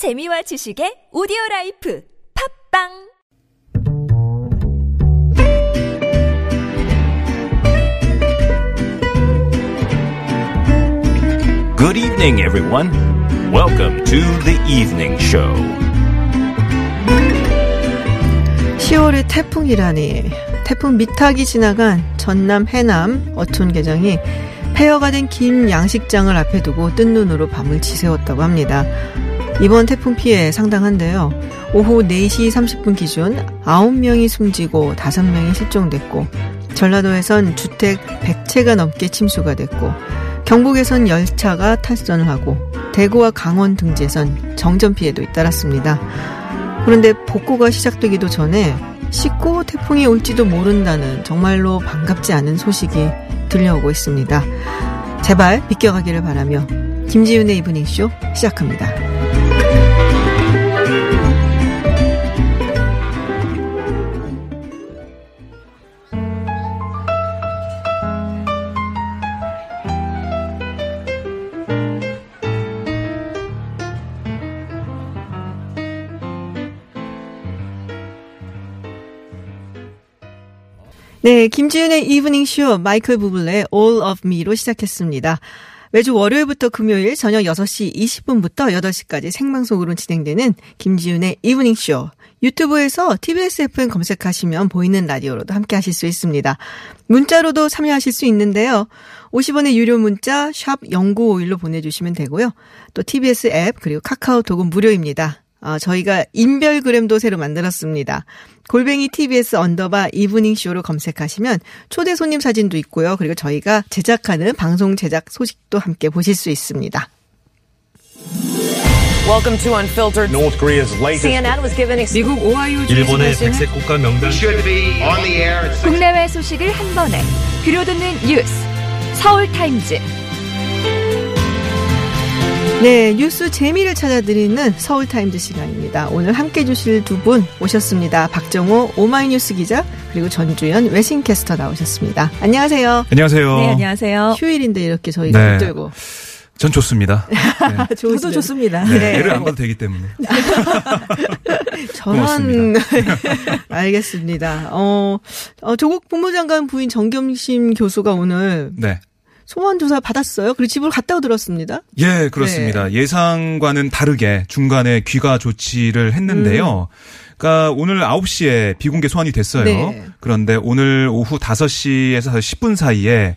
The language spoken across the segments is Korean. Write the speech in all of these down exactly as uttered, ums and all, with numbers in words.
재미와 지식의 오디오라이프 팝빵 Good evening, everyone. Welcome to the evening show. 시월에 태풍이라니. 태풍 미탁이 지나간 전남 해남 어촌 계장이 폐허가 된 김 양식장을 앞에 두고 뜬 눈으로 밤을 지새웠다고 합니다. 이번 태풍 피해 상당한데요. 오후 네 시 삼십 분 기준 아홉 명이 숨지고 다섯 명이 실종됐고 전라도에선 주택 백 채가 넘게 침수가 됐고 경북에선 열차가 탈선을 하고 대구와 강원 등지에선 정전 피해도 잇따랐습니다. 그런데 복구가 시작되기도 전에 십구 호 태풍이 올지도 모른다는 정말로 반갑지 않은 소식이 들려오고 있습니다. 제발 비껴가기를 바라며 김지윤의 이브닝쇼 시작합니다. 네, 김지윤의 이브닝쇼 마이클 부블레의 All of Me로 시작했습니다. 매주 월요일부터 금요일 저녁 여섯 시 이십 분부터 여덟 시까지 생방송으로 진행되는 김지윤의 이브닝쇼. 유튜브에서 티비에스 에프엠 검색하시면 보이는 라디오로도 함께 하실 수 있습니다. 문자로도 참여하실 수 있는데요. 오십 원의 유료 문자 샵 공구오일로 보내주시면 되고요. 또 티비에스 앱 그리고 카카오톡은 무료입니다. 어, 저희가 인별그램도 새로 만들었습니다. 골뱅이 티비에스 언더바 이브닝쇼로 검색하시면 초대 손님 사진도 있고요. 그리고 저희가 제작하는 방송 제작 소식도 함께 보실 수 있습니다. Welcome to Unfiltered. North Korea's latest. 씨엔엔 was given. 미국 오하이오 주 일본의 백색 국가 명단. 국내외 소식을 한 번에 귀로 듣는 뉴스. 서울 타임즈. 네, 뉴스 재미를 찾아드리는 서울타임즈 시간입니다. 오늘 함께해 주실 두 분 오셨습니다. 박정호 오마이뉴스 기자 그리고 전주연 외신캐스터 나오셨습니다. 안녕하세요. 안녕하세요. 네, 안녕하세요. 휴일인데 이렇게 저희가 네. 들고. 전 좋습니다. 네. 저도 좋습니다. 네. 네. 애를 안 봐도 되기 때문에. 저는 알겠습니다. 어, 어, 조국 법무장관 부인 정경심 교수가 오늘. 네. 소환 조사 받았어요. 그리고 집으로 갔다고 들었습니다. 예, 그렇습니다. 네. 예상과는 다르게 중간에 귀가 조치를 했는데요. 음. 그러니까 오늘 아홉 시에 비공개 소환이 됐어요. 네. 그런데 오늘 오후 다섯 시에서 십 분 사이에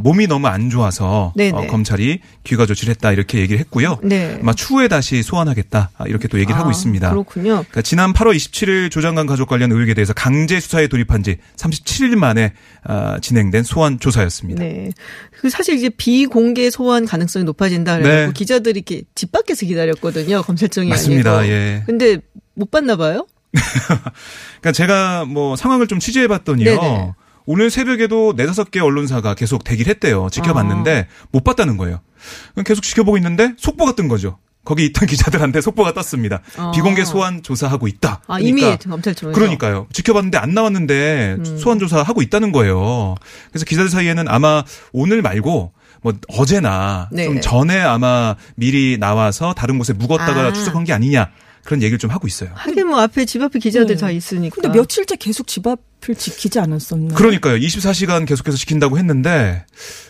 몸이 너무 안 좋아서 어, 검찰이 귀가 조치를 했다 이렇게 얘기를 했고요. 네. 아마 추후에 다시 소환하겠다 이렇게 또 얘기를 아, 하고 있습니다. 그렇군요. 그러니까 지난 팔월 이십칠일 조 장관 가족 관련 의혹에 대해서 강제 수사에 돌입한 지 삼십칠 일 만에 어, 진행된 소환 조사였습니다. 네. 그 사실 이제 비공개 소환 가능성이 높아진다 그래서 네. 기자들이 이렇게 집 밖에서 기다렸거든요. 검찰청이 맞습니다. 아니고. 예. 근데 못 봤나 봐요. 그러니까 제가 뭐 상황을 좀 취재해봤더니요. 네네. 오늘 새벽에도 네다섯 개 언론사가 계속 대기를 했대요. 지켜봤는데 아. 못 봤다는 거예요. 계속 지켜보고 있는데 속보가 뜬 거죠. 거기 있던 기자들한테 속보가 떴습니다. 아. 비공개 소환 조사하고 있다. 아, 그러니까, 이미 검찰청에서. 그러니까요. 지켜봤는데 안 나왔는데 음. 소환 조사하고 있다는 거예요. 그래서 기자들 사이에는 아마 오늘 말고 뭐 어제나 네네. 좀 전에 아마 미리 나와서 다른 곳에 묵었다가 아. 추적한 게 아니냐. 그런 얘기를 좀 하고 있어요. 하긴 뭐 앞에 집 앞에 기자들 네. 다 있으니까. 근데 며칠째 계속 집 앞을 지키지 않았었나? 그러니까요. 이십사 시간 계속해서 지킨다고 했는데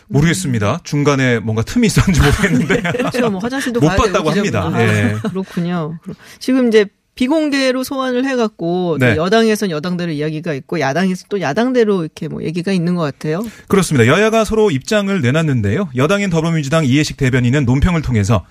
모르겠습니다. 음. 중간에 뭔가 틈이 있었는지 모르겠는데. 네. 그렇죠. 뭐 화장실도 못 봤다고 합니다. 네. 그렇군요. 지금 이제 비공개로 소환을 해갖고 네. 여당에선 여당대로 이야기가 있고 야당에서 또 야당대로 이렇게 뭐 얘기가 있는 것 같아요. 그렇습니다. 여야가 서로 입장을 내놨는데요. 여당인 더불어민주당 이해식 대변인은 논평을 통해서.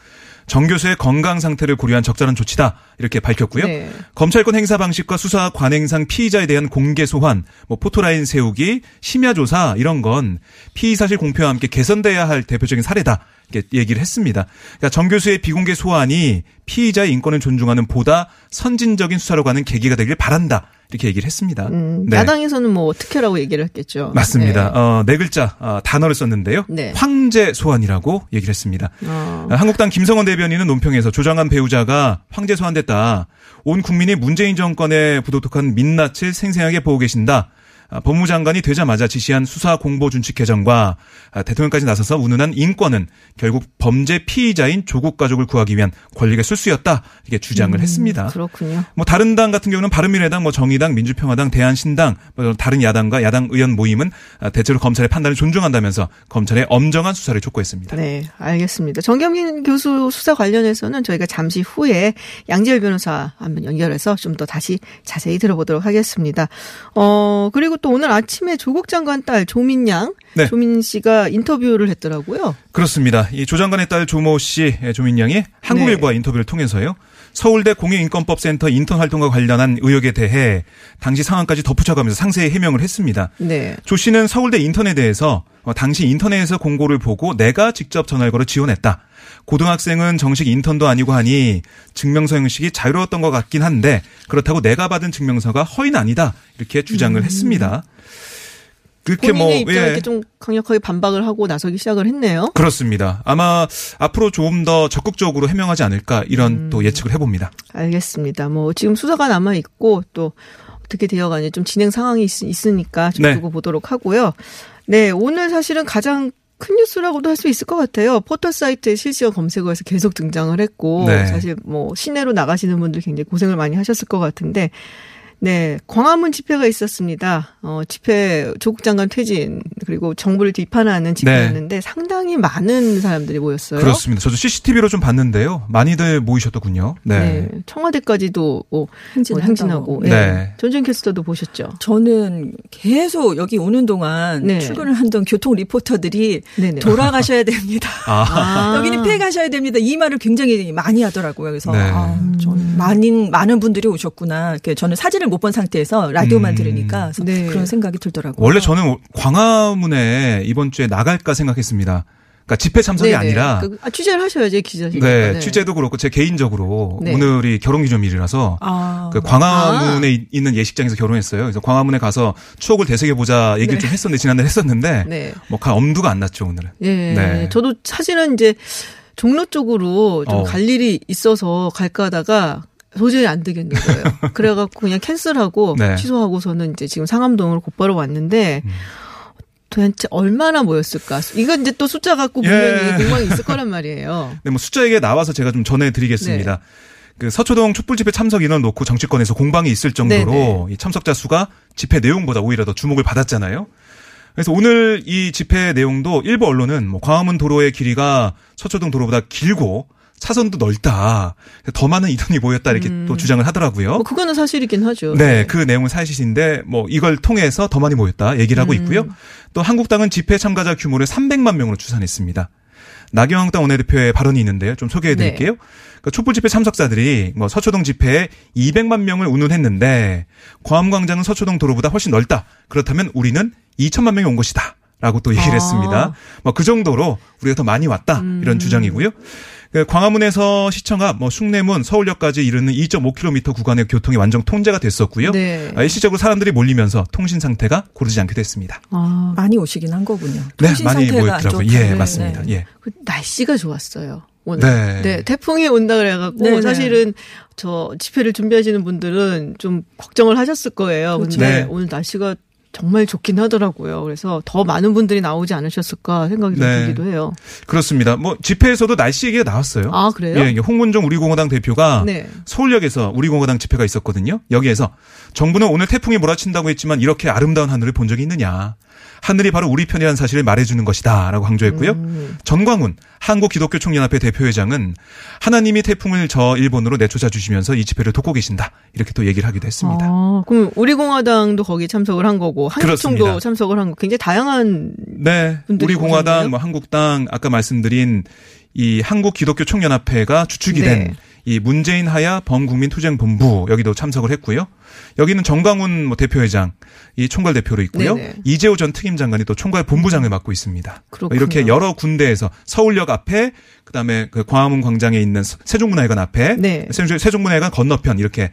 정 교수의 건강 상태를 고려한 적절한 조치다 이렇게 밝혔고요. 네. 검찰권 행사 방식과 수사 관행상 피의자에 대한 공개 소환, 뭐 포토라인 세우기, 심야 조사 이런 건 피의 사실 공표와 함께 개선돼야 할 대표적인 사례다 이렇게 얘기를 했습니다. 그러니까 정 교수의 비공개 소환이 피의자의 인권을 존중하는 보다 선진적인 수사로 가는 계기가 되길 바란다. 이렇게 얘기를 했습니다. 음, 네. 야당에서는 뭐 어떻게라고 얘기를 했겠죠. 맞습니다. 네, 어, 네 글자 어, 단어를 썼는데요. 네. 황제 소환이라고 얘기를 했습니다. 어. 한국당 김성원 대변인은 논평에서 조장한 배우자가 황제 소환됐다. 온 국민이 문재인 정권에 부도덕한 민낯을 생생하게 보고 계신다. 법무장관이 되자마자 지시한 수사 공보 준칙 개정과 대통령까지 나서서 운운한 인권은 결국 범죄 피의자인 조국 가족을 구하기 위한 권력의 술수였다, 이렇게 주장을 음, 했습니다. 그렇군요. 뭐 다른 당 같은 경우는 바른미래당, 뭐 정의당, 민주평화당, 대한신당, 뭐 다른 야당과 야당 의원 모임은 대체로 검찰의 판단을 존중한다면서 검찰의 엄정한 수사를 촉구했습니다. 네, 알겠습니다. 정경민 교수 수사 관련해서는 저희가 잠시 후에 양재열 변호사 한번 연결해서 좀 더 다시 자세히 들어보도록 하겠습니다. 어, 그리고 또 오늘 아침에 조국 장관 딸 조민 양, 네. 조민 씨가 인터뷰를 했더라고요. 그렇습니다. 이 조 장관의 딸 조모 씨, 조민 양이 한국일보와 네. 인터뷰를 통해서요. 서울대 공익인권법센터 인턴 활동과 관련한 의혹에 대해 당시 상황까지 덧붙여가면서 상세히 해명을 했습니다. 네. 조 씨는 서울대 인턴에 대해서 당시 인터넷에서 공고를 보고 내가 직접 전화를 걸어 지원했다. 고등학생은 정식 인턴도 아니고 하니 증명서 형식이 자유로웠던 것 같긴 한데 그렇다고 내가 받은 증명서가 허위는 아니다. 이렇게 주장을 음. 했습니다. 그렇게 본인의 뭐 입장에 예. 이렇게 좀 강력하게 반박을 하고 나서기 시작을 했네요. 그렇습니다. 아마 앞으로 조금 더 적극적으로 해명하지 않을까 이런 음. 또 예측을 해봅니다. 알겠습니다. 뭐 지금 수사가 남아 있고 또 어떻게 되어가는지 좀 진행 상황이 있, 있으니까 좀 네. 두고 보도록 하고요. 네, 오늘 사실은 가장 큰 뉴스라고도 할 수 있을 것 같아요. 포털 사이트에 실시간 검색어에서 계속 등장을 했고 네. 사실 뭐 시내로 나가시는 분들 굉장히 고생을 많이 하셨을 것 같은데. 네, 광화문 집회가 있었습니다. 어, 집회 조국 장관 퇴진 그리고 정부를 비판하는 집회였는데 네. 상당히 많은 사람들이 모였어요. 그렇습니다. 저도 씨씨티비로 좀 봤는데요. 많이들 모이셨더군요. 네, 네 청와대까지도 어, 행진하고. 네. 네. 전주연 캐스터도 보셨죠? 저는 계속 여기 오는 동안 네. 출근을 하던 교통 리포터들이 네네. 돌아가셔야 됩니다. 아. 여기는 피해 가셔야 됩니다. 이 말을 굉장히 많이 하더라고요. 그래서 네. 아, 저는 많은 많은 분들이 오셨구나. 이렇게 저는 사진을 못 본 상태에서 라디오만 음. 들으니까 네. 그런 생각이 들더라고요. 원래 저는 광화문에 이번 주에 나갈까 생각했습니다. 그러니까 집회 참석이 네네. 아니라 그러니까 취재를 하셔야지 기자시니까. 네, 네, 취재도 그렇고 제 개인적으로 네. 오늘이 결혼기념일이라서 아. 그 광화문에 아. 있는 예식장에서 결혼했어요. 그래서 광화문에 가서 추억을 되새겨보자 얘기를 네. 좀 했었는데 지난달 했었는데 네. 뭐 갈 엄두가 안 났죠 오늘은. 네. 네, 저도 사실은 이제 종로 쪽으로 좀 갈 어. 일이 있어서 갈까 하다가. 도저히 안 되겠는 거예요. 그래갖고 그냥 캔슬하고 네. 취소하고서는 이제 지금 상암동으로 곧바로 왔는데 음. 도대체 얼마나 모였을까? 이건 이제 또 숫자 갖고 분명히 공방이 예. 있을 거란 말이에요. 네, 뭐 숫자 얘기에 나와서 제가 좀 전해드리겠습니다. 네. 그 서초동 촛불집회 참석 인원 놓고 정치권에서 공방이 있을 정도로 이 참석자 수가 집회 내용보다 오히려 더 주목을 받았잖아요. 그래서 오늘 이 집회 내용도 일부 언론은 뭐 광화문 도로의 길이가 서초동 도로보다 길고 차선도 넓다. 더 많은 인원이 모였다 이렇게 음. 또 주장을 하더라고요. 뭐 그거는 사실이긴 하죠. 네, 네. 그 내용은 사실인데 뭐 이걸 통해서 더 많이 모였다 얘기를 하고 음. 있고요. 또 한국당은 집회 참가자 규모를 삼백만 명으로 추산했습니다. 나경원 원내대표의 발언이 있는데요. 좀 소개해드릴게요. 네. 그러니까 촛불집회 참석자들이 뭐 서초동 집회에 이백만 명을 운운했는데 광화문광장은 서초동 도로보다 훨씬 넓다. 그렇다면 우리는 이천만 명이 온 것이다. 라고 또 얘기를 아. 했습니다. 뭐 그 정도로 우리가 더 많이 왔다. 음. 이런 주장이고요. 광화문에서 시청 앞 뭐 숭례문, 서울역까지 이르는 이 점 오 킬로미터 구간의 교통이 완전 통제가 됐었고요. 네. 일시적으로 사람들이 몰리면서 통신 상태가 고르지 않게 됐습니다. 아, 많이 오시긴 한 거군요. 네, 많이 모였더라고요. 예, 네, 맞습니다. 네. 예. 날씨가 좋았어요. 오늘. 네. 네, 태풍이 온다 그래갖고 네네. 사실은 저 집회를 준비하시는 분들은 좀 걱정을 하셨을 거예요. 그런데 그렇죠. 네. 오늘 날씨가 정말 좋긴 하더라고요. 그래서 더 많은 분들이 나오지 않으셨을까 생각이 네. 들기도 해요. 그렇습니다. 뭐 집회에서도 날씨 얘기가 나왔어요. 아 그래요? 예, 홍문종 우리공화당 대표가 네. 서울역에서 우리공화당 집회가 있었거든요. 여기에서 정부는 오늘 태풍이 몰아친다고 했지만 이렇게 아름다운 하늘을 본 적이 있느냐. 하늘이 바로 우리 편이라는 사실을 말해주는 것이다 라고 강조했고요. 음. 전광훈 한국기독교총연합회 대표회장은 하나님이 태풍을 저 일본으로 내쫓아 주시면서 이 집회를 돕고 계신다. 이렇게 또 얘기를 하기도 했습니다. 아, 그럼 우리공화당도 거기 참석을 한 거고 한국총도 참석을 한 거 굉장히 다양한 네, 분들이 우리공화당, 뭐 한국당 아까 말씀드린 이 한국기독교총연합회가 주축이 네. 된 이 문재인 하야 범국민투쟁본부 여기도 참석을 했고요. 여기는 정광훈 뭐 대표회장 이 총괄 대표로 있고요. 네네. 이재호 전 특임장관이 또 총괄 본부장을 맡고 있습니다. 그렇군요. 이렇게 여러 군데에서 서울역 앞에 그다음에 그 광화문 광장에 있는 세종문화회관 앞에 네. 세종문화회관 건너편 이렇게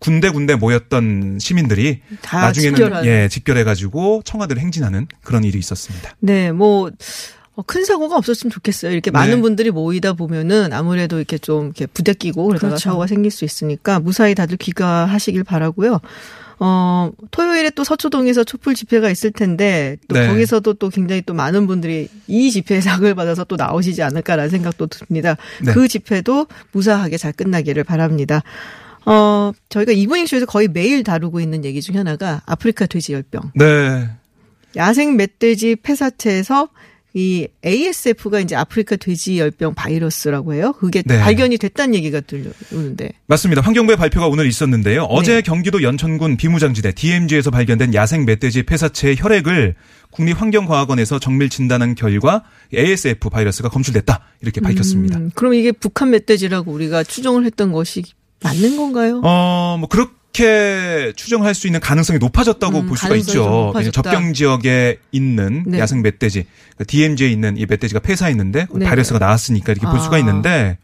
군데 군데 모였던 시민들이 다 나중에는 집결하는. 예 집결해가지고 청와대를 행진하는 그런 일이 있었습니다. 네, 뭐. 큰 사고가 없었으면 좋겠어요. 이렇게 네. 많은 분들이 모이다 보면은 아무래도 이렇게 좀 이렇게 부대끼고 그러다가 그렇죠. 사고가 생길 수 있으니까 무사히 다들 귀가하시길 바라고요. 어, 토요일에 또 서초동에서 촛불 집회가 있을 텐데 또 네. 거기서도 또 굉장히 또 많은 분들이 이 집회상을 받아서 또 나오시지 않을까라는 생각도 듭니다. 네. 그 집회도 무사하게 잘 끝나기를 바랍니다. 어, 저희가 이브닝쇼에서 거의 매일 다루고 있는 얘기 중 하나가 아프리카 돼지 열병. 네. 야생 멧돼지 폐사체에서 이 에이에스에프가 이제 아프리카 돼지 열병 바이러스라고 해요. 그게 네. 발견이 됐다는 얘기가 들려오는데. 맞습니다. 환경부의 발표가 오늘 있었는데요. 네. 어제 경기도 연천군 비무장지대 디엠지에서 발견된 야생 멧돼지 폐사체의 혈액을 국립환경과학원에서 정밀 진단한 결과 에이에스에프 바이러스가 검출됐다. 이렇게 밝혔습니다. 음, 그럼 이게 북한 멧돼지라고 우리가 추정을 했던 것이 맞는 건가요? 어, 뭐 그렇게. 이렇게 추정할 수 있는 가능성이 높아졌다고 음, 볼 수가 있죠. 접경 지역에 있는 네. 야생 멧돼지, 디엠지에 있는 이 멧돼지가 폐사했는데 네. 바이러스가 나왔으니까 이렇게 아. 볼 수가 있는데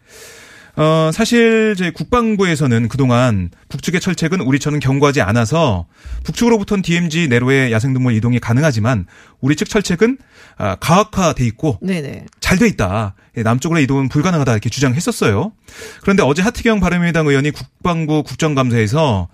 어, 사실 저희 국방부에서는 그동안 북측의 철책은 우리처럼 경고하지 않아서 북측으로부터는 디엠지 내로의 야생동물 이동이 가능하지만 우리 측 철책은 아, 가학화돼 있고 네네. 잘 돼 있다. 남쪽으로 이동은 불가능하다 이렇게 주장했었어요. 그런데 어제 하태경 바른미래당 의원이 국방부 국정감사에서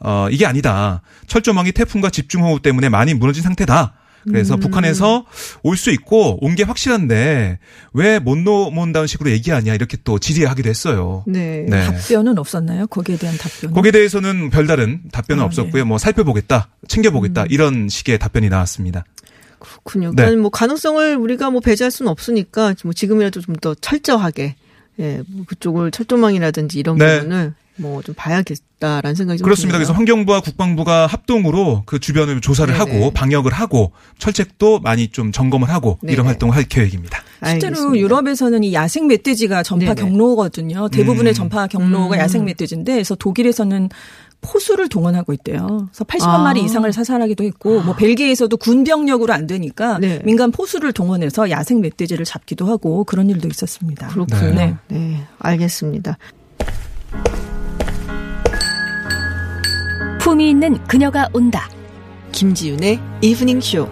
어, 이게 아니다. 철조망이 태풍과 집중호우 때문에 많이 무너진 상태다. 그래서 음. 북한에서 올 수 있고 온 게 확실한데 왜 못 놓는다는 식으로 얘기하냐 이렇게 또 질의하기도 했어요. 네. 네. 답변은 없었나요? 거기에 대한 답변. 거기에 대해서는 별다른 답변은 아, 없었고요. 네. 뭐 살펴보겠다, 챙겨보겠다 음. 이런 식의 답변이 나왔습니다. 그렇군요. 네. 그러니까 뭐 가능성을 우리가 뭐 배제할 수는 없으니까 뭐 지금이라도 좀 더 철저하게 예, 뭐 그쪽을 철조망이라든지 이런 네. 부분을. 뭐 좀 봐야겠다라는 생각이 좀 그렇습니다. 드네요. 그래서 환경부와 국방부가 합동으로 그 주변을 조사를 네네. 하고 방역을 하고 철책도 많이 좀 점검을 하고 네네. 이런 활동을 할 계획입니다. 실제로 알겠습니다. 유럽에서는 이 야생 멧돼지가 전파 네네. 경로거든요. 대부분의 음. 전파 경로가 음. 야생 멧돼지인데 그래서 독일에서는 포수를 동원하고 있대요. 그래서 팔십만 아. 마리 이상을 사살하기도 했고, 뭐 벨기에에서도 군병력으로 안 되니까 네. 민간 포수를 동원해서 야생 멧돼지를 잡기도 하고 그런 일도 있었습니다. 그렇군요. 네, 네. 네. 알겠습니다. 품이 있는 그녀가 온다. 김지윤의 이브닝 쇼.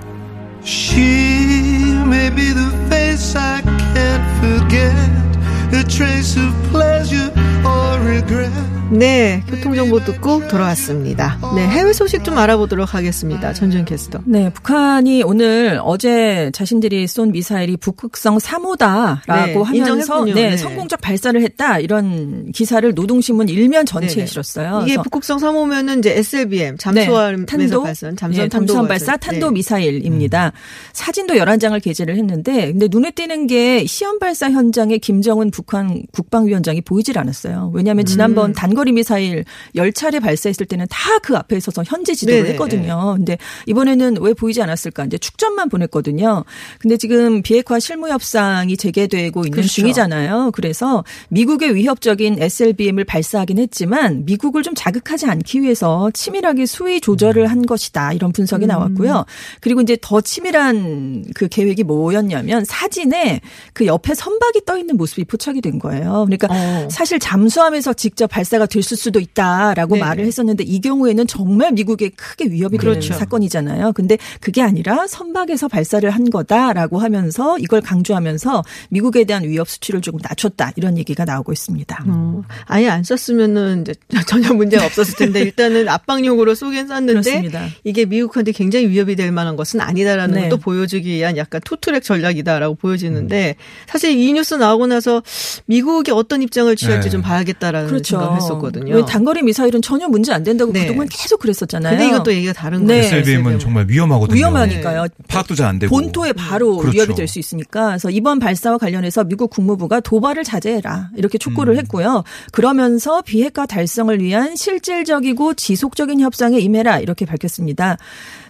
She may be the face I can't forget, a trace of pleasure or regret. 네, 교통정보 듣고 돌아왔습니다. 네, 해외 소식 좀 알아보도록 하겠습니다. 전주연 캐스터. 네, 북한이 오늘 어제 자신들이 쏜 미사일이 북극성 삼 호다라고 네, 하면서 네, 네, 성공적 발사를 했다 이런 기사를 노동신문 일면 전체에 네, 실었어요. 이게 북극성 삼 호면은 이제 에스엘비엠 잠수함 네, 탄도 발사, 잠수함 네, 탄도 발사 탄도 미사일입니다. 음. 사진도 열한 장을 게재를 했는데, 근데 눈에 띄는 게 시험 발사 현장에 김정은 북한 국방위원장이 보이질 않았어요. 왜냐하면 지난번 음. 단거 거리 미사일 열 차례 발사했을 때는 다 그 앞에 있어서 현지 지도를 네네. 했거든요. 근데 이번에는 왜 보이지 않았을까? 이제 축전만 보냈거든요. 근데 지금 비핵화 실무 협상이 재개되고 있는 그렇죠. 중이잖아요. 그래서 미국의 위협적인 에스엘비엠을 발사하긴 했지만 미국을 좀 자극하지 않기 위해서 치밀하게 수위 조절을 한 것이다. 이런 분석이 음. 나왔고요. 그리고 이제 더 치밀한 그 계획이 뭐였냐면 사진에 그 옆에 선박이 떠 있는 모습이 포착이 된 거예요. 그러니까 어. 사실 잠수함에서 직접 발사가 됐을 수도 있다라고 네. 말을 했었는데 이 경우에는 정말 미국에 크게 위협이 그렇죠. 되는 사건이잖아요. 근데 그게 아니라 선박에서 발사를 한 거다라고 하면서 이걸 강조하면서 미국에 대한 위협 수치를 조금 낮췄다 이런 얘기가 나오고 있습니다. 어, 아예 안 썼으면은 이제 전혀 문제가 없었을 텐데 일단은 압박용으로 쏘긴 쐈는데 그렇습니다. 이게 미국한테 굉장히 위협이 될 만한 것은 아니다라는 네. 것도 보여주기 위한 약간 투트랙 전략이다라고 보여지는데 사실 이 뉴스 나오고 나서 미국이 어떤 입장을 취할지 네. 좀 봐야겠다라는 그렇죠. 생각을 했었고 왜 단거리 미사일은 전혀 문제 안 된다고 네. 그동안 계속 그랬었잖아요. 근데 이것도 얘기가 다른 거예요. 네. 에스엘비엠은 정말 위험하거든요. 위험하니까요. 네. 파악도 잘 안 되고. 본토에 바로 그렇죠. 위협이 될 수 있으니까. 그래서 이번 발사와 관련해서 미국 국무부가 도발을 자제해라 이렇게 촉구를 음. 했고요. 그러면서 비핵화 달성을 위한 실질적이고 지속적인 협상에 임해라 이렇게 밝혔습니다.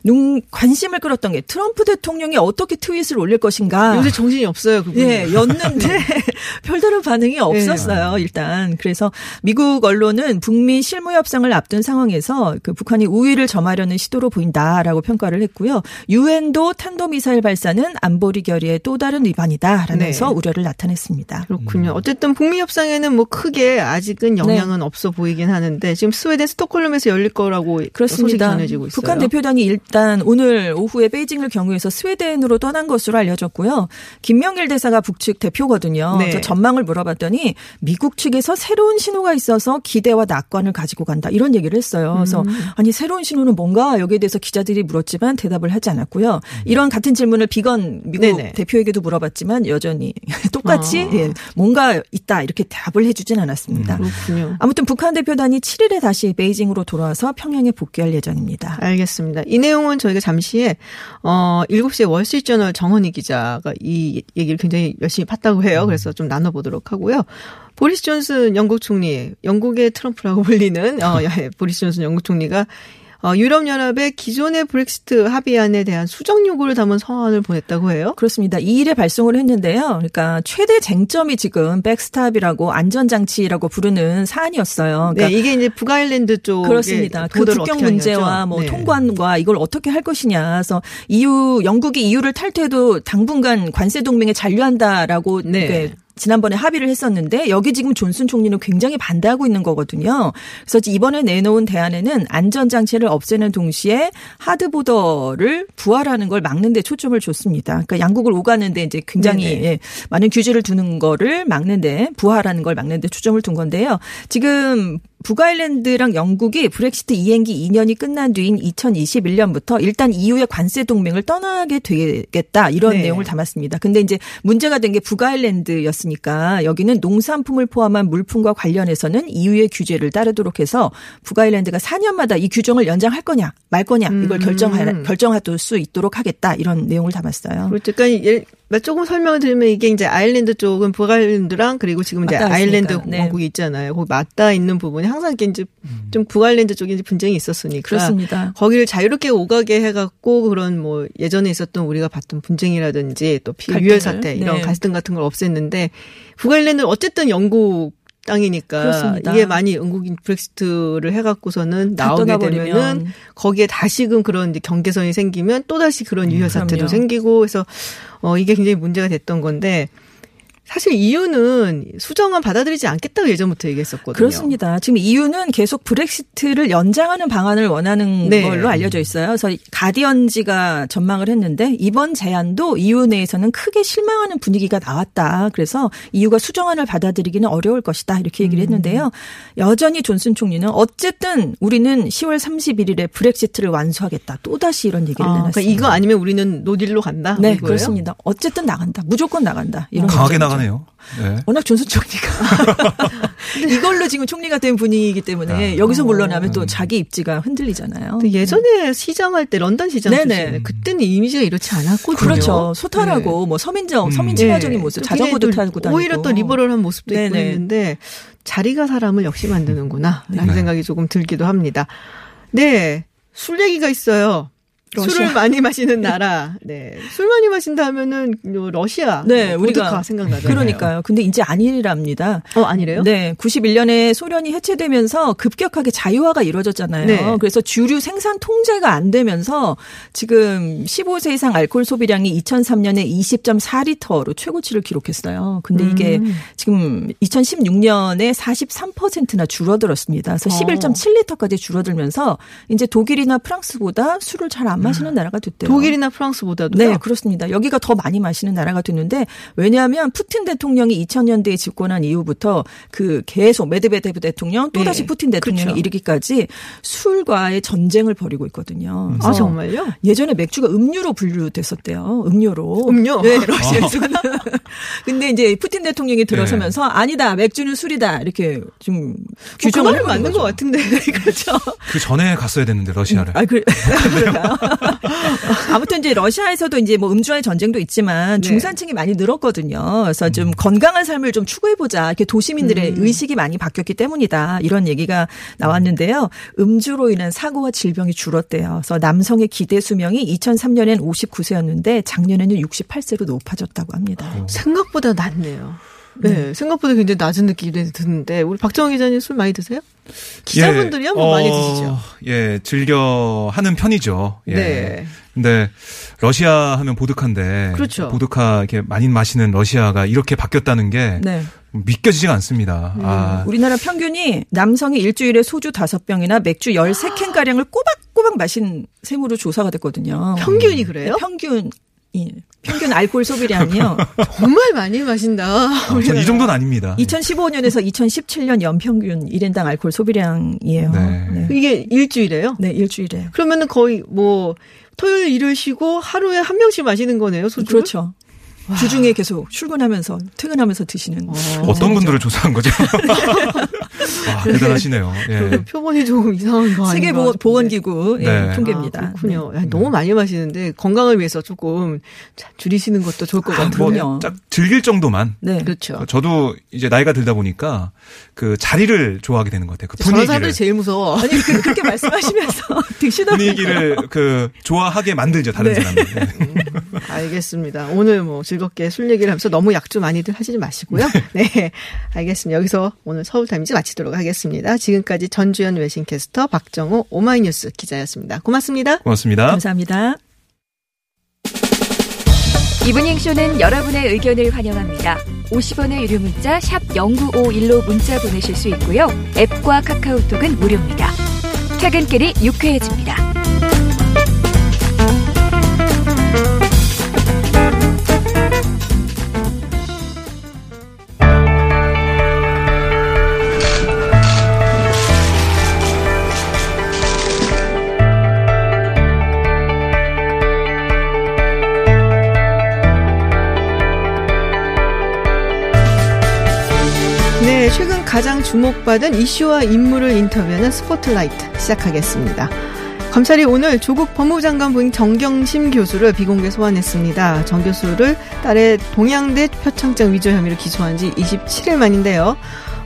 눈 관심을 끌었던 게 트럼프 대통령이 어떻게 트윗을 올릴 것인가. 요새 정신이 없어요. 그분. 네, 였는데 별다른 반응이 없었어요. 네. 일단 그래서 미국 언론은 북미 실무 협상을 앞둔 상황에서 그 북한이 우위를 점하려는 시도로 보인다라고 평가를 했고요. 유엔도 탄도미사일 발사는 안보리 결의의 또 다른 위반이다라면서 네. 우려를 나타냈습니다. 그렇군요. 어쨌든 북미 협상에는 뭐 크게 아직은 영향은 네. 없어 보이긴 하는데 지금 스웨덴 스톡홀름에서 열릴 거라고 그렇습니다. 소식이 전해지고 있어요. 북한 대표단이 일 일단 오늘 오후에 베이징을 경유해서 스웨덴으로 떠난 것으로 알려졌고요. 김명길 대사가 북측 대표거든요. 네. 그래서 전망을 물어봤더니 미국 측에서 새로운 신호가 있어서 기대와 낙관을 가지고 간다. 이런 얘기를 했어요. 그래서 음. 아니 새로운 신호는 뭔가 여기에 대해서 기자들이 물었지만 대답을 하지 않았고요. 이런 같은 질문을 비건 미국 네네. 대표에게도 물어봤지만 여전히 똑같이 아. 예, 뭔가 있다 이렇게 답을 해주진 않았습니다. 음, 그렇군요. 아무튼 북한 대표단이 칠 일에 다시 베이징으로 돌아와서 평양에 복귀할 예정입니다. 알겠습니다. 이 내용은 저희가 잠시에 어, 일곱 시에 월스트리트저널 정헌희 기자가 이 얘기를 굉장히 열심히 팠다고 해요. 그래서 좀 나눠보도록 하고요. 보리스 존슨 영국 총리, 영국의 트럼프라고 불리는 어, 보리스 존슨 영국 총리가 어, 유럽연합의 기존의 브렉시트 합의안에 대한 수정 요구를 담은 서한을 보냈다고 해요? 그렇습니다. 이 일에 발송을 했는데요. 그러니까 최대 쟁점이 지금 백스탑이라고 안전장치라고 부르는 사안이었어요. 그러니까 네, 이게 이제 북아일랜드 쪽에 그렇습니다. 그 국경 문제와 뭐 네. 통관과 이걸 어떻게 할 것이냐. 그래서 이유, 영국이 이유를 탈퇴해도 당분간 관세 동맹에 잔류한다라고 네. 그러니까 지난번에 합의를 했었는데 여기 지금 존슨 총리는 굉장히 반대하고 있는 거거든요. 그래서 이번에 내놓은 대안에는 안전장치를 없애는 동시에 하드보더를 부활하는 걸 막는 데 초점을 줬습니다. 그러니까 양국을 오가는데 이제 굉장히 예, 많은 규제를 두는 거를 막는 데 부활하는 걸 막는 데 초점을 둔 건데요. 지금 북아일랜드랑 영국이 브렉시트 이행기 이 년이 끝난 뒤인 이천이십일 년부터 일단 이유의 관세 동맹을 떠나게 되겠다 이런 네. 내용을 담았습니다. 근데 이제 문제가 된 게 북아일랜드였으니까 여기는 농산품을 포함한 물품과 관련해서는 이유의 규제를 따르도록 해서 북아일랜드가 사 년마다 이 규정을 연장할 거냐 말 거냐 이걸 결정할 결정할 수 있도록 하겠다 이런 내용을 담았어요. 그렇죠. 그러니까 조금 설명을 드리면 이게 이제 아일랜드 쪽은 북아일랜드랑 그리고 지금 이제 아일랜드 공화국이 네. 있잖아요. 거기 맞닿아 있는 부분이 항상 이게 이제 좀 북아일랜드 쪽에 이제 분쟁이 있었으니까 그렇습니다. 거기를 자유롭게 오가게 해갖고 그런 뭐 예전에 있었던 우리가 봤던 분쟁이라든지 또 피유혈 사태 이런 네. 갈등 같은 걸 없앴는데 북아일랜드는 어쨌든 영국 땅이니까 그렇습니다. 이게 많이 영국인 브렉시트를 해갖고서는 나오게 되면은 거기에 다시금 그런 이제 경계선이 생기면 또 다시 그런 유혈 사태도 음, 생기고 해서 어 이게 굉장히 문제가 됐던 건데. 사실 이유는 수정안 받아들이지 않겠다고 예전부터 얘기했었거든요. 그렇습니다. 지금 이유는 계속 브렉시트를 연장하는 방안을 원하는 네. 걸로 알려져 있어요. 그래서 가디언지가 전망을 했는데 이번 제안도 이유 내에서는 크게 실망하는 분위기가 나왔다. 그래서 이유가 수정안을 받아들이기는 어려울 것이다. 이렇게 얘기를 했는데요. 음. 여전히 존슨 총리는 어쨌든 우리는 시월 삼십일일에 브렉시트를 완수하겠다. 또다시 이런 얘기를 아, 내놨습니다. 그러니까 이거 아니면 우리는 노딜로 간다? 네. 이거예요? 그렇습니다. 어쨌든 나간다. 무조건 나간다. 이런 강하게 나간다. 네. 워낙 존슨 총리가 이걸로 지금 총리가 된 분위기이기 때문에 아, 여기서 물러나면 어, 또 자기 입지가 흔들리잖아요. 예전에 네. 시장할 때 런던 시장 때문에 그때는 이미지가 이렇지 않았거든요. 그렇죠. 소탈하고 네. 뭐 서민적 음. 서민 친화적인 네. 모습, 자전거도 타고 다니고 오히려 또 리버럴한 모습도 네네. 있고 했는데 자리가 사람을 역시 만드는구나라는 네. 생각이 조금 들기도 합니다. 네, 술 얘기가 있어요. 러시아. 술을 많이 마시는 나라. 네. 술 많이 마신다 하면은 러시아. 네, 우리가 생각나죠. 그러니까요. 근데 이제 아니랍니다. 어, 아니래요? 네. 구십일 년에 소련이 해체되면서 급격하게 자유화가 이루어졌잖아요. 네. 그래서 주류 생산 통제가 안 되면서 지금 십오 세 이상 알코올 소비량이 이천삼 년에 이십 점 사 리터로 최고치를 기록했어요. 근데 이게 음. 지금 이천십육 년에 사십삼 퍼센트나 줄어들었습니다. 그래서 십일 점 칠 리터까지 줄어들면서 이제 독일이나 프랑스보다 술을 잘 안 마시는 나라가 됐대요. 독일이나 프랑스보다도요? 네, 그렇습니다. 여기가 더 많이 마시는 나라가 됐는데 왜냐하면 푸틴 대통령이 이천 년대에 집권한 이후부터 그 계속 메드베데브 대통령 또다시 네. 푸틴 대통령이 그렇죠. 이르기까지 술과의 전쟁을 벌이고 있거든요. 아, 정말요? 예전에 맥주가 음료로 분류됐었대요. 음료로. 음료? 네, 러시아에서는. 근데 이제 푸틴 대통령이 들어서면서 네. 아니다, 맥주는 술이다. 이렇게 좀 규정을 뭐 맞는 거죠. 것 같은데. 그렇죠. 그 전에 갔어야 됐는데 러시아를. 아, 그, 그런가요? 아무튼 이제 러시아에서도 이제 뭐 음주와의 전쟁도 있지만 중산층이 네. 많이 늘었거든요. 그래서 좀 건강한 삶을 좀 추구해보자. 이렇게 도시민들의 음. 의식이 많이 바뀌었기 때문이다. 이런 얘기가 나왔는데요. 음주로 인한 사고와 질병이 줄었대요. 그래서 남성의 기대 수명이 이천삼 년엔 오십구 세였는데 작년에는 육십팔 세로 높아졌다고 합니다. 오. 생각보다 낮네요. 네. 네, 생각보다 굉장히 낮은 느낌이 드는데 우리 박정호 기자님 술 많이 드세요? 기자분들이야 예, 뭐 어, 많이 드시죠? 예, 즐겨 하는 편이죠. 예. 네. 근데 러시아 하면 보드카인데 그렇죠. 보드카 이렇게 많이 마시는 러시아가 이렇게 바뀌었다는 게 네. 믿겨지지가 않습니다. 음. 아. 우리나라 평균이 남성이 일주일에 소주 다섯 병이나 맥주 열세 캔가량을 꼬박 꼬박꼬박 마신 셈으로 조사가 됐거든요. 평균이 그래요? 네, 평균. 예. 평균 알코올 소비량이요. 정말 많이 마신다. 아, 전 이 정도는 아닙니다. 이천십오 년에서 이천십칠 년 연평균 일 인당 알코올 소비량이에요. 네. 네. 이게 일주일에요? 네, 일주일에. 그러면은 거의 뭐 토요일, 일요일 쉬고 하루에 한 병씩 마시는 거네요, 소주. 그렇죠. 와. 주중에 계속 출근하면서 퇴근하면서 드시는. 와. 어떤 분들을 조사한 거죠? 와, 대단하시네요. 예. 표본이 조금 이상한 거 아닌가. 세계보건기구 네. 예, 통계입니다. 아, 그렇군요. 네. 너무 많이 마시는데 건강을 위해서 조금 줄이시는 것도 좋을 것 아, 같군요. 뭐 딱 즐길 정도만. 네, 그렇죠. 저도 이제 나이가 들다 보니까 그 자리를 좋아하게 되는 것 같아요. 그 분위기를. 전사들 제일 무서워. 아니 그, 그렇게 말씀하시면서 드시다 분위기를 그 좋아하게 만들죠 다른 네. 사람들. 네. 음, 알겠습니다. 오늘 뭐 즐겁게 술 얘기를 하면서 너무 약주 많이들 하시지 마시고요. 네, 알겠습니다. 여기서 오늘 서울 타임즈 마치. 도록 하겠습니다. 지금까지 전주연 외신캐스터 박정호 오마이뉴스 기자였습니다. 고맙습니다. 고맙습니다. 감사합니다. 이브닝쇼는 여러분의 의견을 환영합니다. 오십 원의 유료 문자 샵 공구오일로 문자 보내실 수 있고요. 앱과 카카오톡은 무료입니다. 퇴근길이 유쾌해집니다. 최근 가장 주목받은 이슈와 인물을 인터뷰하는 스포트라이트 시작하겠습니다. 검찰이 오늘 조국 법무부 장관 부인 정경심 교수를 비공개 소환했습니다. 정 교수를 딸의 동양대 표창장 위조 혐의로 기소한 지 이십칠 일 만인데요.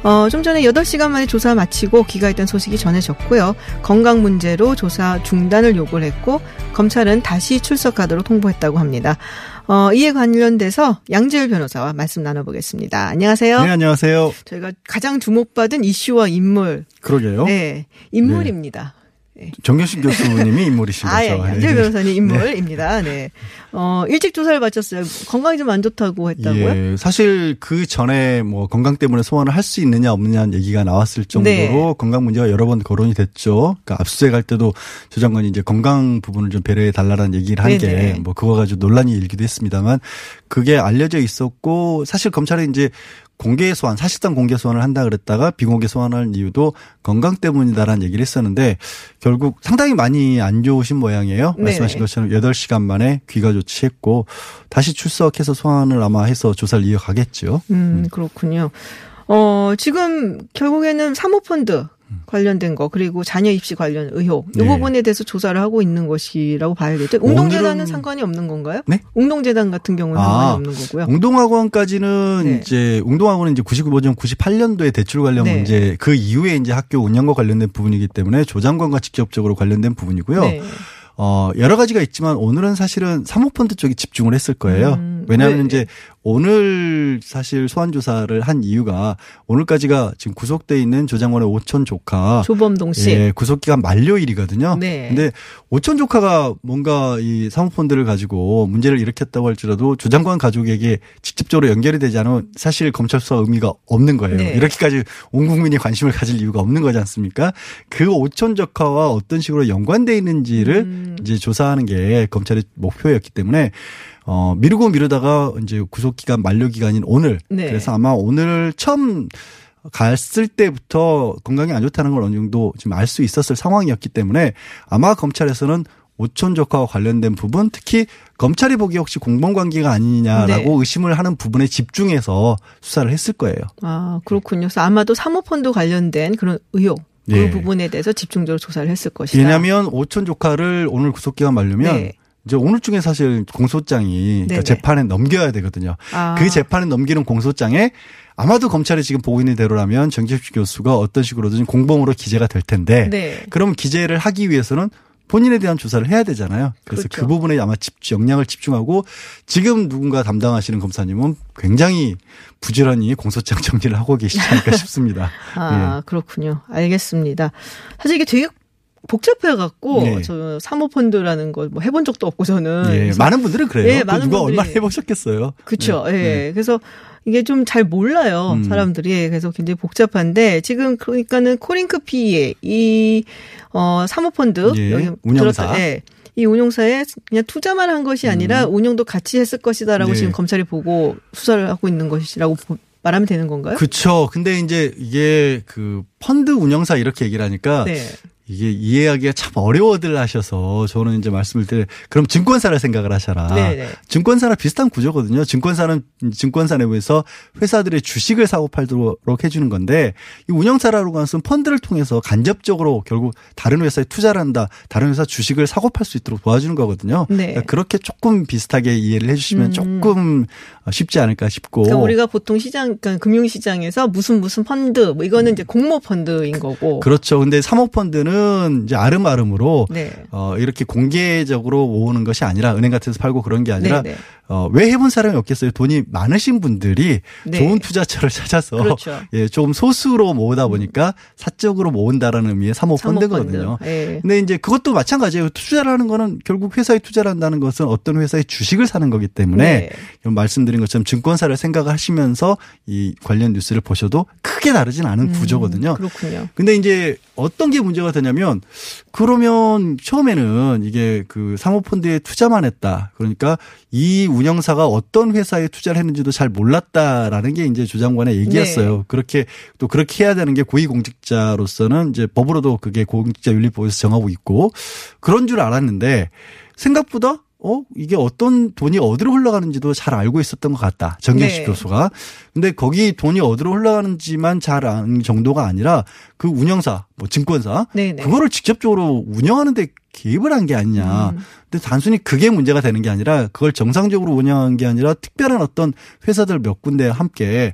어, 좀 전에 여덟 시간 만에 조사 마치고 귀가했던 소식이 전해졌고요. 건강 문제로 조사 중단을 요구를 했고 검찰은 다시 출석하도록 통보했다고 합니다. 어, 이에 관련돼서 양재열 변호사와 말씀 나눠보겠습니다. 안녕하세요. 네, 안녕하세요. 저희가 가장 주목받은 이슈와 인물. 그러게요. 네, 인물입니다. 네. 정경심 교수님이 인물이신 거죠. 아, 예, 양재열 변호사님 인물입니다. 네. 네. 어, 일찍 조사를 마쳤어요. 건강이 좀 안 좋다고 했다고요? 예, 사실 그 전에 뭐 건강 때문에 소환을 할 수 있느냐 없느냐는 얘기가 나왔을 정도로 네. 건강 문제가 여러 번 거론이 됐죠. 그러니까 압수수색할 때도 조 장관이 이제 건강 부분을 좀 배려해 달라는 얘기를 한 게 뭐 그거 가지고 논란이 일기도 했습니다만 그게 알려져 있었고 사실 검찰은 이제 공개 소환, 사실상 공개 소환을 한다 그랬다가 비공개 소환할 이유도 건강 때문이다라는 얘기를 했었는데 결국 상당히 많이 안 좋으신 모양이에요. 네네. 말씀하신 것처럼 여덟 시간 만에 귀가 조치했고 다시 출석해서 소환을 아마 해서 조사를 이어가겠죠. 음, 그렇군요. 어, 지금 결국에는 사모펀드 관련된 거 그리고 자녀 입시 관련 의혹 이 네. 부분에 대해서 조사를 하고 있는 것이라고 봐야겠죠. 웅동재단은 오늘은... 상관이 없는 건가요? 네. 웅동재단 같은 경우는 아, 상관이 없는 거고요. 웅동학원까지는 네. 이제 웅동학원은 이제 구십오 년 구십팔 년도에 대출 관련 네. 문제 그 이후에 이제 학교 운영과 관련된 부분이기 때문에 조 장관과 직접적으로 관련된 부분이고요. 네. 어, 여러 가지가 있지만 오늘은 사실은 사모펀드 쪽에 집중을 했을 거예요. 음, 왜냐하면 네. 이제 오늘 사실 소환조사를 한 이유가 오늘까지가 지금 구속돼 있는 조 장관의 오촌 조카. 조범동 씨. 예, 구속기간 만료일이거든요. 네. 근데 오촌 조카가 뭔가 이 사모펀드를 가지고 문제를 일으켰다고 할지라도 조 장관 가족에게 직접적으로 연결이 되지 않으면 사실 검찰 수사 의미가 없는 거예요. 네. 이렇게까지 온 국민이 관심을 가질 이유가 없는 거지 않습니까? 그 오촌 조카와 어떤 식으로 연관돼 있는지를 음. 이제 조사하는 게 검찰의 목표였기 때문에 어, 미루고 미루다가 이제 구속기간 만료기간인 오늘. 네. 그래서 아마 오늘 처음 갔을 때부터 건강이 안 좋다는 걸 어느 정도 지금 알 수 있었을 상황이었기 때문에 아마 검찰에서는 오촌 조카와 관련된 부분 특히 검찰이 보기에 혹시 공범관계가 아니냐라고 네. 의심을 하는 부분에 집중해서 수사를 했을 거예요. 아, 그렇군요. 그래서 아마도 사모펀드 관련된 그런 의혹. 그 네. 부분에 대해서 집중적으로 조사를 했을 것이다. 왜냐하면 오촌 조카를 오늘 구속기간 만료면 네. 이제 오늘 중에 사실 공소장이 그러니까 재판에 넘겨야 되거든요. 아. 그 재판에 넘기는 공소장에 아마도 검찰이 지금 보고 있는 대로라면 정경심 교수가 어떤 식으로든 공범으로 기재가 될 텐데 네. 그럼 기재를 하기 위해서는 본인에 대한 조사를 해야 되잖아요. 그래서 그렇죠. 그 부분에 아마 집중, 역량을 집중하고 지금 누군가 담당하시는 검사님은 굉장히 부지런히 공소장 정리를 하고 계시지 않을까 싶습니다. 아 네. 그렇군요. 알겠습니다. 사실 이게 되게 복잡해갖고 네. 저 사모펀드라는 걸 뭐 해본 적도 없고 저는 예, 많은 분들은 그래요. 예, 많은 누가 얼마나 해보셨겠어요. 그렇죠. 네. 예. 네. 그래서 이게 좀 잘 몰라요 음. 사람들이. 그래서 굉장히 복잡한데 지금 그러니까는 코링크 피에 이 어, 사모펀드 예, 여기 운영사. 들었다, 예. 이 운용사에 그냥 투자만 한 것이 아니라 음. 운영도 같이 했을 것이다라고 네. 지금 검찰이 보고 수사를 하고 있는 것이라고 말하면 되는 건가요? 그렇죠. 근데 이제 이게 그 펀드 운영사 이렇게 얘기를 하니까 네. 이게 이해하기가 참 어려워들 하셔서 저는 이제 말씀을 드릴 때 그럼 증권사를 생각을 하셔라. 네네. 증권사랑 비슷한 구조거든요. 증권사는 증권사 내부에서 회사들의 주식을 사고 팔도록 해주는 건데 이 운영사라고 하는 것은 펀드를 통해서 간접적으로 결국 다른 회사에 투자를 한다. 다른 회사 주식을 사고 팔 수 있도록 도와주는 거거든요. 네. 그러니까 그렇게 조금 비슷하게 이해를 해 주시면 음. 조금 쉽지 않을까 싶고. 그러니까 우리가 보통 시장, 그러니까 금융시장에서 무슨 무슨 펀드 뭐 이거는 음. 이제 공모펀드인 거고. 그렇죠. 근데 사모펀드는 이제 아름아름으로 네. 어, 이렇게 공개적으로 모으는 것이 아니라 은행 같은 데서 팔고 그런 게 아니라 어, 왜 해본 사람이 없겠어요. 돈이 많으신 분들이 네. 좋은 투자처를 찾아서 그렇죠. 예, 조금 소수로 모으다 보니까 사적으로 모은다라는 의미의 사모펀드거든요. 사모펀드. 네. 근데 이제 그것도 마찬가지예요. 투자를 하는 거는 결국 회사에 투자를 한다는 것은 어떤 회사의 주식을 사는 거기 때문에 네. 말씀드린 것처럼 증권사를 생각하시면서 이 관련 뉴스를 보셔도 크게 다르진 않은 음, 구조거든요. 그렇군요. 근데 이제 어떤 게 문제가 되는 냐면 그러면 처음에는 이게 그 사모펀드에 투자만 했다. 그러니까 이 운영사가 어떤 회사에 투자를 했는지도 잘 몰랐다라는 게 이제 조 장관의 얘기였어요. 네. 그렇게 또 그렇게 해야 되는 게 고위공직자로서는 이제 법으로도 그게 공직자윤리법에서 정하고 있고 그런 줄 알았는데 생각보다 어 이게 어떤 돈이 어디로 흘러가는지도 잘 알고 있었던 것 같다. 정경심 네. 교수가. 근데 거기 돈이 어디로 흘러가는지만 잘 아는 정도가 아니라 그 운영사, 뭐 증권사 네네. 그거를 직접적으로 운영하는 데 개입을 한 게 아니냐. 음. 근데 단순히 그게 문제가 되는 게 아니라 그걸 정상적으로 운영한 게 아니라 특별한 어떤 회사들 몇 군데 함께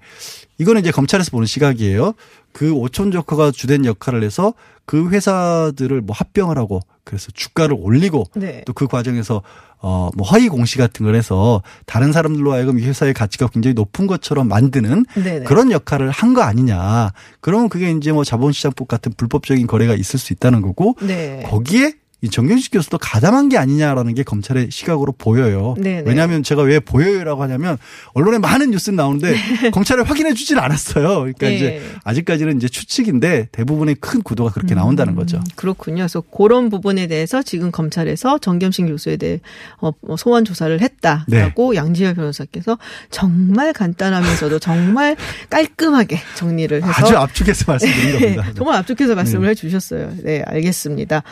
이거는 이제 검찰에서 보는 시각이에요. 그 오촌 조커가 주된 역할을 해서 그 회사들을 뭐 합병을 하고 그래서 주가를 올리고 네. 또 그 과정에서 어 뭐 허위 공시 같은 걸 해서 다른 사람들로 하여금 이 회사의 가치가 굉장히 높은 것처럼 만드는 네네. 그런 역할을 한 거 아니냐. 그러면 그게 이제 뭐 자본시장법 같은 불법적인 거래가 있을 수 있다는 거고 네. 거기에 이 정경심 교수도 가담한 게 아니냐라는 게 검찰의 시각으로 보여요. 네네. 왜냐하면 제가 왜 보여요라고 하냐면 언론에 많은 뉴스는 나오는데 네. 검찰이 확인해 주질 않았어요. 그러니까 네. 이제 아직까지는 이제 추측인데 대부분의 큰 구도가 그렇게 나온다는 거죠. 음, 그렇군요. 그래서 그런 부분에 대해서 지금 검찰에서 정경심 교수에 대해 소환 조사를 했다라고 네. 양재열 변호사께서 정말 간단하면서도 정말 깔끔하게 정리를 해서 아주 압축해서 말씀드린 겁니다. 네. 정말 압축해서 말씀을 네. 해 주셨어요. 네, 알겠습니다.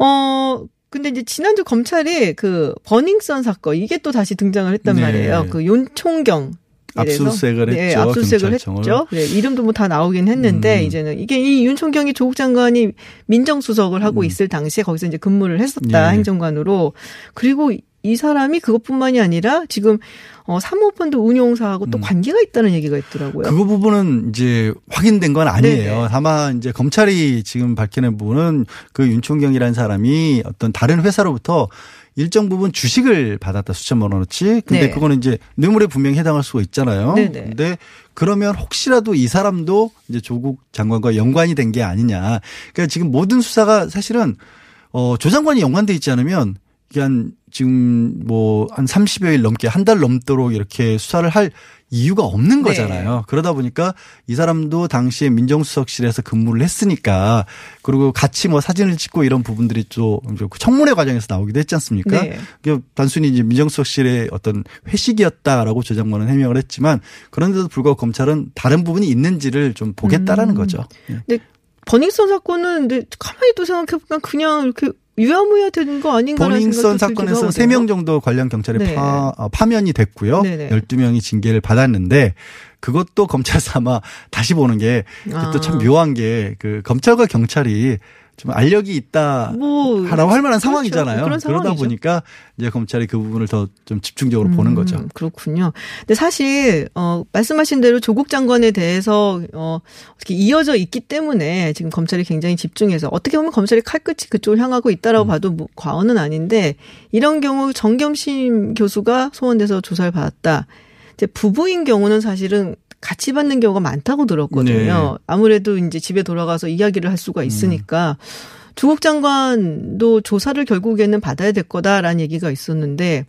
어, 근데 이제 지난주 검찰이 그 버닝썬 사건 이게 또 다시 등장을 했단 네. 말이에요. 그 윤총경. 압수수색을 네, 했죠. 압수수색을 했죠. 네, 이름도 뭐 다 나오긴 했는데 음. 이제는 이게 이 윤총경이 조국 장관이 민정수석을 하고 음. 있을 당시에 거기서 이제 근무를 했었다. 예. 행정관으로. 그리고 이 사람이 그것뿐만이 아니라 지금 어, 사모펀드 운용사하고 음. 또 관계가 있다는 얘기가 있더라고요. 그 부분은 이제 확인된 건 아니에요. 네네. 다만 이제 검찰이 지금 밝혀낸 부분은 그 윤총경이라는 사람이 어떤 다른 회사로부터 일정 부분 주식을 받았다. 수천만 원어치. 근데 네. 그거는 이제 뇌물에 분명히 해당할 수가 있잖아요. 네네. 근데 그러면 혹시라도 이 사람도 이제 조국 장관과 연관이 된 게 아니냐. 그러니까 지금 모든 수사가 사실은 어, 조 장관이 연관돼 있지 않으면 이게 한 지금 뭐 한 삼십여 일 넘게 한 달 넘도록 이렇게 수사를 할 이유가 없는 거잖아요. 네. 그러다 보니까 이 사람도 당시에 민정수석실에서 근무를 했으니까 그리고 같이 뭐 사진을 찍고 이런 부분들이 또 청문회 과정에서 나오기도 했지 않습니까? 네. 단순히 이제 민정수석실의 어떤 회식이었다라고 조 장관은 해명을 했지만 그런데도 불구하고 검찰은 다른 부분이 있는지를 좀 보겠다라는 음. 거죠. 근데 버닝썬 사건은 근데 가만히 또 생각해보면 그냥 이렇게 유야무야 된 거 아닌가라는 생각도 들기도 하고 버닝썬 사건에서는 세 명 정도 관련 경찰에 네. 파, 파면이 됐고요. 네네. 열두 명이 징계를 받았는데 그것도 검찰에서 아마 다시 보는 게 또 참 아. 묘한 게 그 검찰과 경찰이 좀 알력이 있다 뭐 하라고 할 만한 그렇죠. 상황이잖아요. 그런 그러다 보니까 이제 검찰이 그 부분을 더 좀 집중적으로 음, 보는 거죠. 그렇군요. 근데 사실 어 말씀하신 대로 조국 장관에 대해서 어 어떻게 이어져 있기 때문에 지금 검찰이 굉장히 집중해서 어떻게 보면 검찰이 칼끝이 그쪽을 향하고 있다라고 음. 봐도 뭐 과언은 아닌데 이런 경우 정경심 교수가 소환돼서 조사를 받았다. 이제 부부인 경우는 사실은 같이 받는 경우가 많다고 들었거든요. 네. 아무래도 이제 집에 돌아가서 이야기를 할 수가 있으니까 음. 조국 장관도 조사를 결국에는 받아야 될 거다라는 얘기가 있었는데.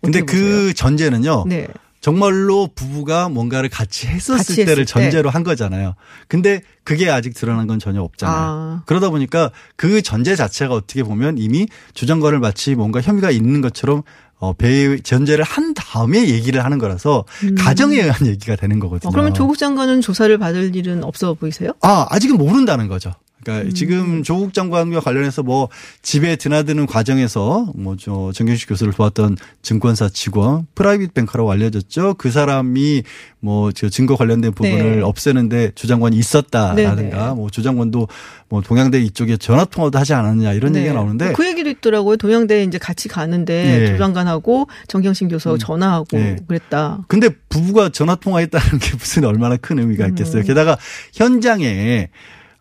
근데 그 전제는요. 네. 정말로 부부가 뭔가를 같이 했었을 같이 때를 했을 전제로 때. 한 거잖아요. 근데 그게 아직 드러난 건 전혀 없잖아요. 아. 그러다 보니까 그 전제 자체가 어떻게 보면 이미 주장관을 마치 뭔가 혐의가 있는 것처럼 어, 배의 전제를 한 다음에 얘기를 하는 거라서 음. 가정에 의한 얘기가 되는 거거든요. 어, 그러면 조국 장관은 조사를 받을 일은 없어 보이세요? 아, 아직은 모른다는 거죠. 그러니까 음. 지금 조국 장관과 관련해서 뭐 집에 드나드는 과정에서 뭐 저 정경심 교수를 도왔던 증권사 직원 프라이빗 뱅커라고 알려졌죠. 그 사람이 뭐 저 증거 관련된 부분을 네. 없애는데 조 장관이 있었다라든가 뭐 조 장관도 뭐 동양대 이쪽에 전화 통화도 하지 않았냐 이런 네. 얘기가 나오는데 그 얘기도 있더라고요. 동양대에 이제 같이 가는데 네. 조 장관하고 정경심 교수하고 음. 전화하고 네. 그랬다. 근데 부부가 전화 통화했다는 게 무슨 얼마나 큰 의미가 있겠어요. 음. 게다가 현장에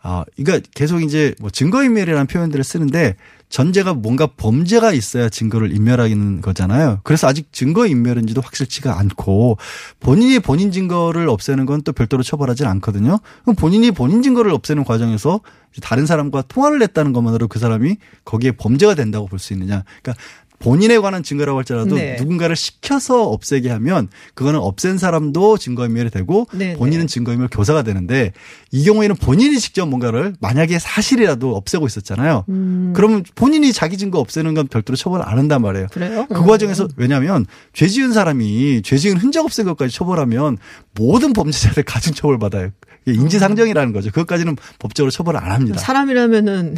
아, 그러니까 계속 이제 뭐 증거인멸이라는 표현들을 쓰는데 전제가 뭔가 범죄가 있어야 증거를 인멸하는 거잖아요. 그래서 아직 증거인멸인지도 확실치가 않고 본인이 본인 증거를 없애는 건 또 별도로 처벌하진 않거든요. 그럼 본인이 본인 증거를 없애는 과정에서 다른 사람과 통화를 했다는 것만으로 그 사람이 거기에 범죄가 된다고 볼 수 있느냐. 그러니까 본인에 관한 증거라고 할지라도 네. 누군가를 시켜서 없애게 하면 그거는 없앤 사람도 증거인멸이 되고 네, 본인은 네. 증거인멸 교사가 되는데 이 경우에는 본인이 직접 뭔가를 만약에 사실이라도 없애고 있었잖아요. 음. 그러면 본인이 자기 증거 없애는 건 별도로 처벌 안 한단 말이에요. 그래요? 그 음. 과정에서 왜냐하면 죄 지은 사람이 죄 지은 흔적 없앤 것까지 처벌하면 모든 범죄자들 가중 처벌 받아요. 인지상정이라는 거죠. 그것까지는 법적으로 처벌을 안 합니다. 사람이라면은.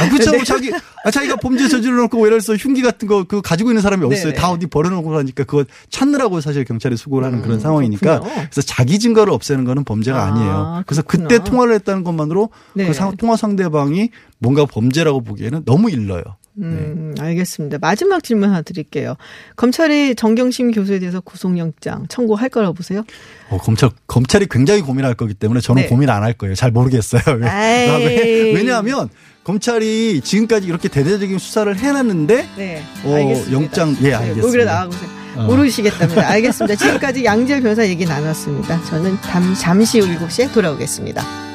아, 그렇죠. 네. 자기, 아, 자기가 범죄 저질러 놓고 예를 들어서 흉기 같은 거 그 가지고 있는 사람이 없어요. 네네. 다 어디 버려놓고 하니까 그거 찾느라고 사실 경찰이 수고를 하는 음, 그런 상황이니까. 그렇군요. 그래서 자기 증거를 없애는 거는 범죄가 아, 아니에요. 그래서 그렇구나. 그때 통화를 했다는 것만으로 네. 그 상, 통화 상대방이 뭔가 범죄라고 보기에는 너무 일러요. 음, 네. 알겠습니다. 마지막 질문 하나 드릴게요. 검찰이 정경심 교수에 대해서 구속영장 청구할 거라고 보세요? 어, 검찰, 검찰이 굉장히 고민할 거기 때문에 저는 네. 고민 안 할 거예요. 잘 모르겠어요. 왜냐하면 검찰이 지금까지 이렇게 대대적인 수사를 해놨는데 네. 어, 영장, 예, 알겠습니다. 여기로 나와보세요. 어. 모르시겠답니다. 알겠습니다. 지금까지 양재열 변호사 얘기 나눴습니다. 저는 잠시 후 일곱 시에 돌아오겠습니다.